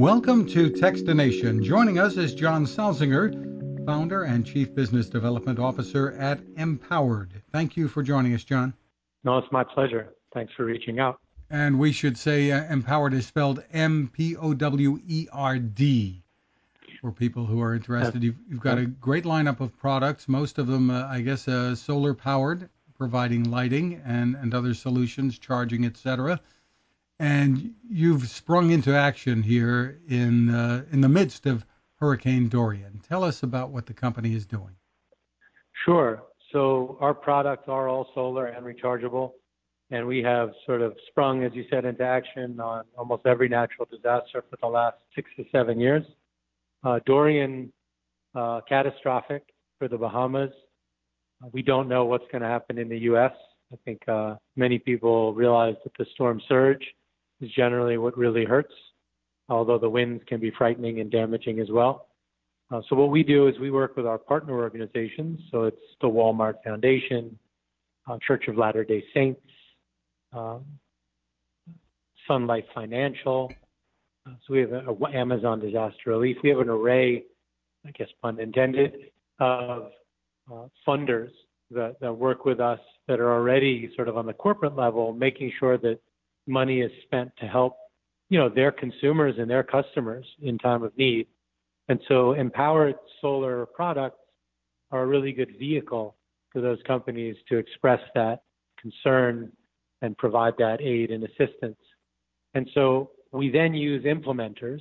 Welcome to Textination. Joining us is John Salzinger, founder and chief business development officer at Empowered. Thank you for joining us, John. No, it's my pleasure. Thanks for reaching out. And we should say Empowered is spelled M-P-O-W-E-R-D. For people who are interested, you've got a great lineup of products, most of them, solar-powered, providing lighting and other solutions, charging, etc. And you've sprung into action here in the midst of Hurricane Dorian. Tell us about what the company is doing. Sure. So our products are all solar and rechargeable, and we have sort of sprung, as you said, into action on almost every natural disaster for the last 6 to 7 years. Dorian, catastrophic for the Bahamas. We don't know what's going to happen in the U.S. I think many people realize that the storm surge is generally what really hurts, although the winds can be frightening and damaging as well. So what we do is we work with our partner organizations. So it's the Walmart Foundation, Church of Latter-day Saints, Sunlight Financial. So we have Amazon Disaster Relief. We have an array, I guess pun intended, of funders that work with us that are already sort of on the corporate level, making sure that money is spent to help, their consumers and their customers in time of need. And so Empowered solar products are a really good vehicle for those companies to express that concern and provide that aid and assistance. And so we then use implementers,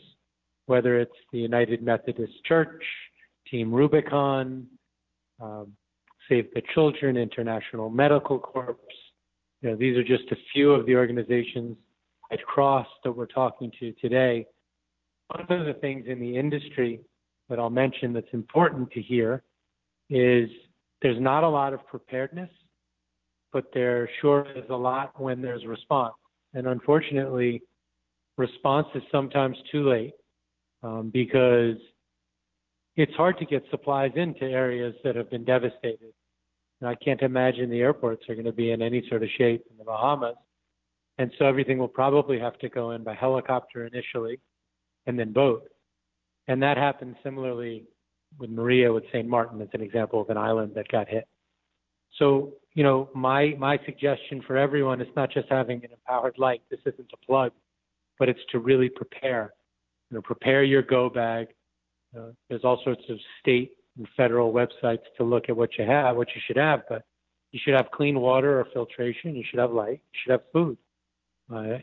whether it's the United Methodist Church, Team Rubicon, Save the Children, International Medical Corps. These are just a few of the organizations at Cross that we're talking to today. One of the things in the industry that I'll mention that's important to hear is there's not a lot of preparedness, but there sure is a lot when there's response. And unfortunately, response is sometimes too late because it's hard to get supplies into areas that have been devastated. And I can't imagine the airports are going to be in any sort of shape in the Bahamas. And so everything will probably have to go in by helicopter initially and then boat. And that happened similarly with Maria, with St. Martin, as an example of an island that got hit. So, my suggestion for everyone is not just having an Empowered light. This isn't a plug, but it's to really prepare. Prepare your go bag. There's all sorts of state and federal websites to look at what you have, what you should have, but you should have clean water or filtration. You should have light. You should have food.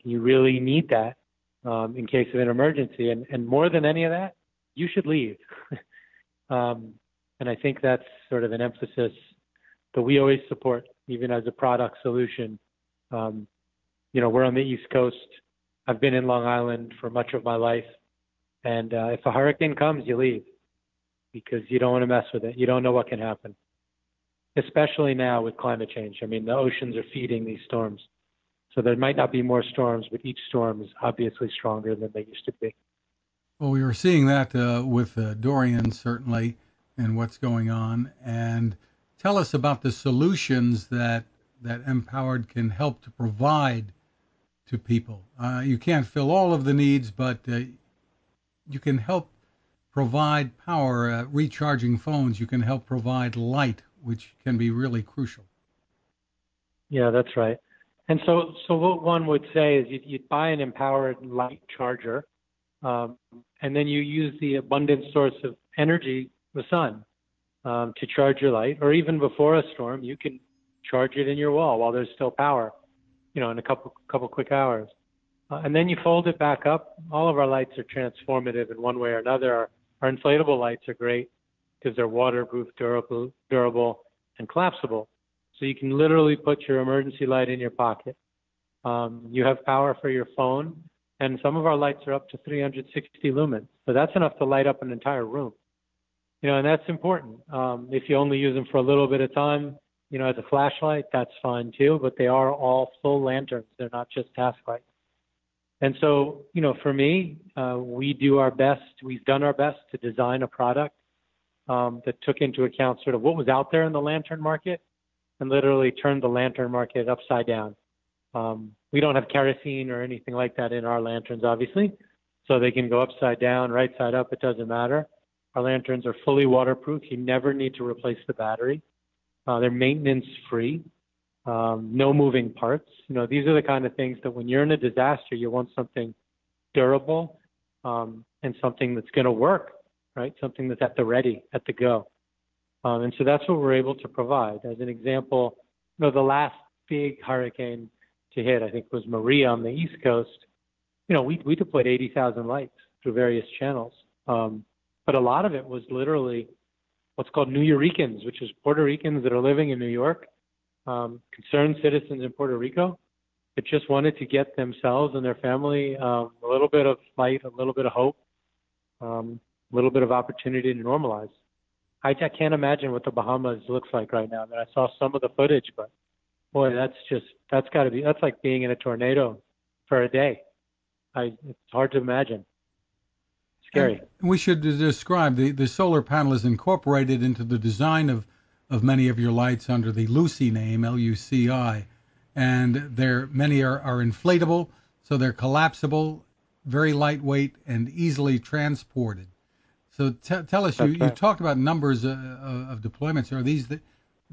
You really need that in case of an emergency. And more than any of that, you should leave. And I think that's sort of an emphasis that we always support, even as a product solution. We're on the East Coast. I've been in Long Island for much of my life, and if a hurricane comes, you leave because you don't want to mess with it. You don't know what can happen, especially now with climate change. The oceans are feeding these storms. So there might not be more storms, but each storm is obviously stronger than they used to be. Well, we were seeing that with Dorian, certainly, and what's going on. And tell us about the solutions that Empowered can help to provide to people. You can't fill all of the needs, but you can help provide power, recharging phones. You can help provide light, which can be really crucial. Yeah, that's right. And so what one would say is you'd buy an Empowered light charger, and then you use the abundant source of energy, the sun, to charge your light. Or even before a storm, you can charge it in your wall while there's still power, in a couple quick hours. And then you fold it back up. All of our lights are transformative in one way or another. Our inflatable lights are great because they're waterproof, durable, and collapsible. So you can literally put your emergency light in your pocket. You have power for your phone, and some of our lights are up to 360 lumens. So that's enough to light up an entire room. And that's important. If you only use them for a little bit of time, as a flashlight, that's fine too, but they are all full lanterns. They're not just task lights. And so, for me, we do our best. We've done our best to design a product that took into account sort of what was out there in the lantern market and literally turned the lantern market upside down. We don't have kerosene or anything like that in our lanterns, obviously. so they can go upside down, right side up, it doesn't matter. Our lanterns are fully waterproof. You never need to replace the battery. They're maintenance-free, no moving parts. You know, these are the kind of things that when you're in a disaster, you want something durable and something that's going to work, right? Something that's at the ready, at the go. And so that's what we're able to provide. As an example, you know, the last big hurricane to hit, I think, was Maria on the East Coast. You know, we deployed 80,000 lights through various channels. But a lot of it was literally what's called New Yorkans, which is Puerto Ricans that are living in New York, concerned citizens in Puerto Rico that just wanted to get themselves and their family a little bit of light, a little bit of hope, a little bit of opportunity to normalize. I can't imagine what the Bahamas looks like right now. I mean, I saw some of the footage, but boy, that's like being in a tornado for a day. It's hard to imagine. Scary. And we should describe the solar panel is incorporated into the design of many of your lights under the LUCI name, L-U-C-I, and many are inflatable, so they're collapsible, very lightweight, and easily transported. So tell us, you talked about numbers of deployments. Are these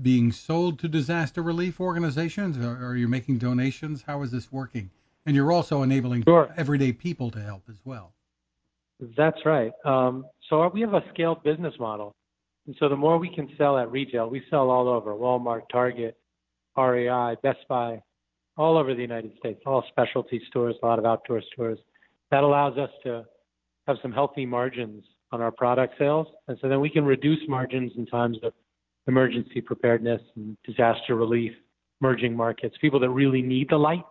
being sold to disaster relief organizations, or are you making donations? How is this working? And you're also enabling everyday people to help as well. That's right. So we have a scaled business model. And so the more we can sell at retail, we sell all over, Walmart, Target, REI, Best Buy, all over the United States, all specialty stores, a lot of outdoor stores. That allows us to have some healthy margins on our product sales. And so then we can reduce margins in times of emergency preparedness and disaster relief, emerging markets, people that really need the light,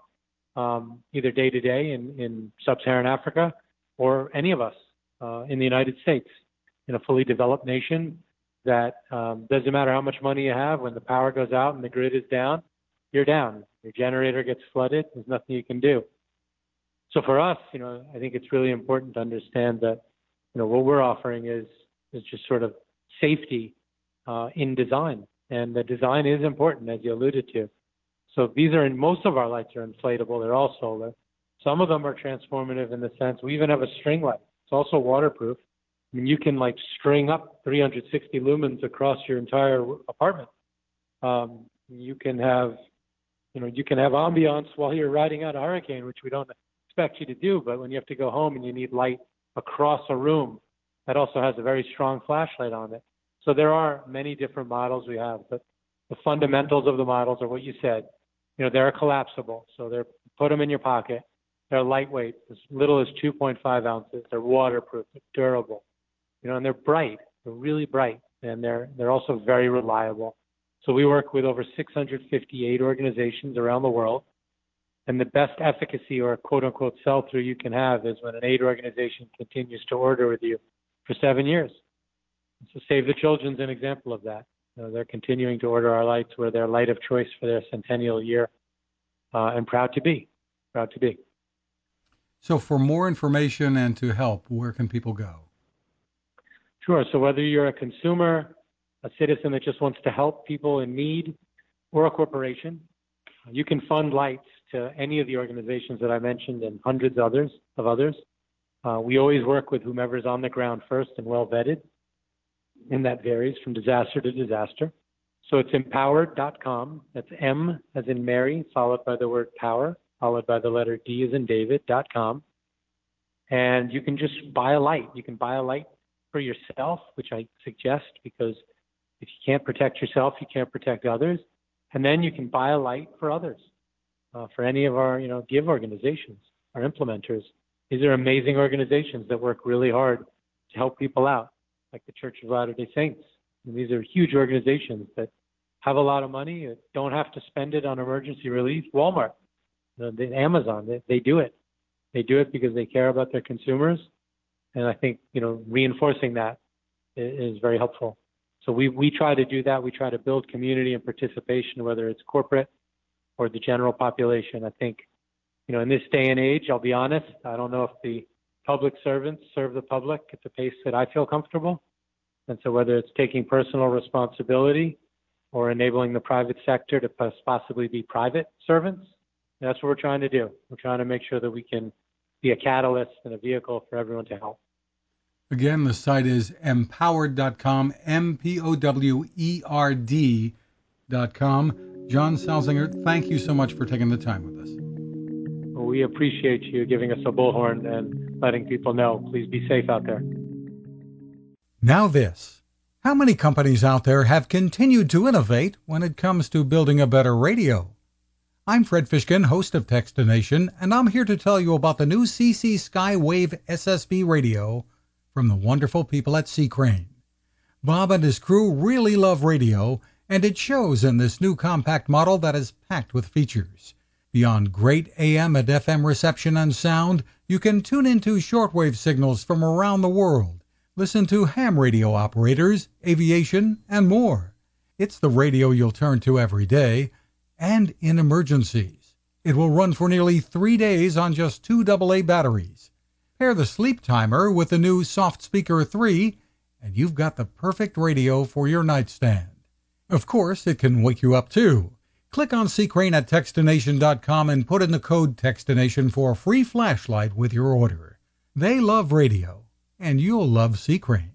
either day to day in Sub-Saharan Africa, or any of us in the United States, in a fully developed nation that doesn't matter how much money you have, when the power goes out and the grid is down, you're down. Your generator gets flooded, there's nothing you can do. So for us, you know, I think it's really important to understand that, you know, what we're offering is just sort of safety in design. And the design is important, as you alluded to. So these are most of our lights are inflatable, they're all solar. Some of them are transformative in the sense we even have a string light. It's also waterproof. I mean, you can like string up 360 lumens across your entire apartment. You can have ambiance while you're riding out a hurricane, which we don't expect you to do. But when you have to go home and you need light across a room, that also has a very strong flashlight on it. So there are many different models we have, but the fundamentals of the models are what you said. You know, they're collapsible, so they're put them in your pocket. They're lightweight, as little as 2.5 ounces. They're waterproof, they're durable, you know, and they're bright. They're really bright, and they're also very reliable. So we work with over 658 organizations around the world, and the best efficacy or quote-unquote sell-through you can have is when an aid organization continues to order with you for 7 years. So Save the Children's an example of that. You know, they're continuing to order our lights. We're their light of choice for their centennial year, and proud to be. So for more information and to help, where can people go? Sure. So whether you're a consumer, a citizen that just wants to help people in need, or a corporation, you can fund lights to any of the organizations that I mentioned and hundreds of others. We always work with whomever's on the ground first and well vetted, and that varies from disaster to disaster. So it's empowered.com. That's M as in Mary, followed by the word power, followed by the letter D as in David.com. And you can just buy a light. You can buy a light for yourself, which I suggest, because if you can't protect yourself, you can't protect others. And then you can buy a light for others, for any of our, you know, give organizations, our implementers. These are amazing organizations that work really hard to help people out, like the Church of Latter-day Saints. And these are huge organizations that have a lot of money, don't have to spend it on emergency relief. Walmart. The Amazon, they do it. They do it because they care about their consumers, and I think, you know, reinforcing that is very helpful. So we try to do that. We try to build community and participation, whether it's corporate or the general population. I think, you know, in this day and age, I'll be honest, I don't know if the public servants serve the public at the pace that I feel comfortable. And so whether it's taking personal responsibility or enabling the private sector to possibly be private servants, that's what we're trying to do. We're trying to make sure that we can be a catalyst and a vehicle for everyone to help. Again, the site is empowered.com, MPOWERD.com. John Salzinger, thank you so much for taking the time with us. Well, we appreciate you giving us a bullhorn and letting people know. Please be safe out there. Now this. How many companies out there have continued to innovate when it comes to building a better radio? I'm Fred Fishkin, host of Textination, and I'm here to tell you about the new CC Skywave SSB radio from the wonderful people at C-Crane. Bob and his crew really love radio, and it shows in this new compact model that is packed with features. Beyond great AM and FM reception and sound, you can tune into shortwave signals from around the world, listen to ham radio operators, aviation, and more. It's the radio you'll turn to every day, and in emergencies. It will run for nearly 3 days on just 2 AA batteries. Pair the sleep timer with the new Soft Speaker 3, and you've got the perfect radio for your nightstand. Of course, it can wake you up too. Click on C-Crane at Textination.com and put in the code Textination for a free flashlight with your order. They love radio, and you'll love C-Crane.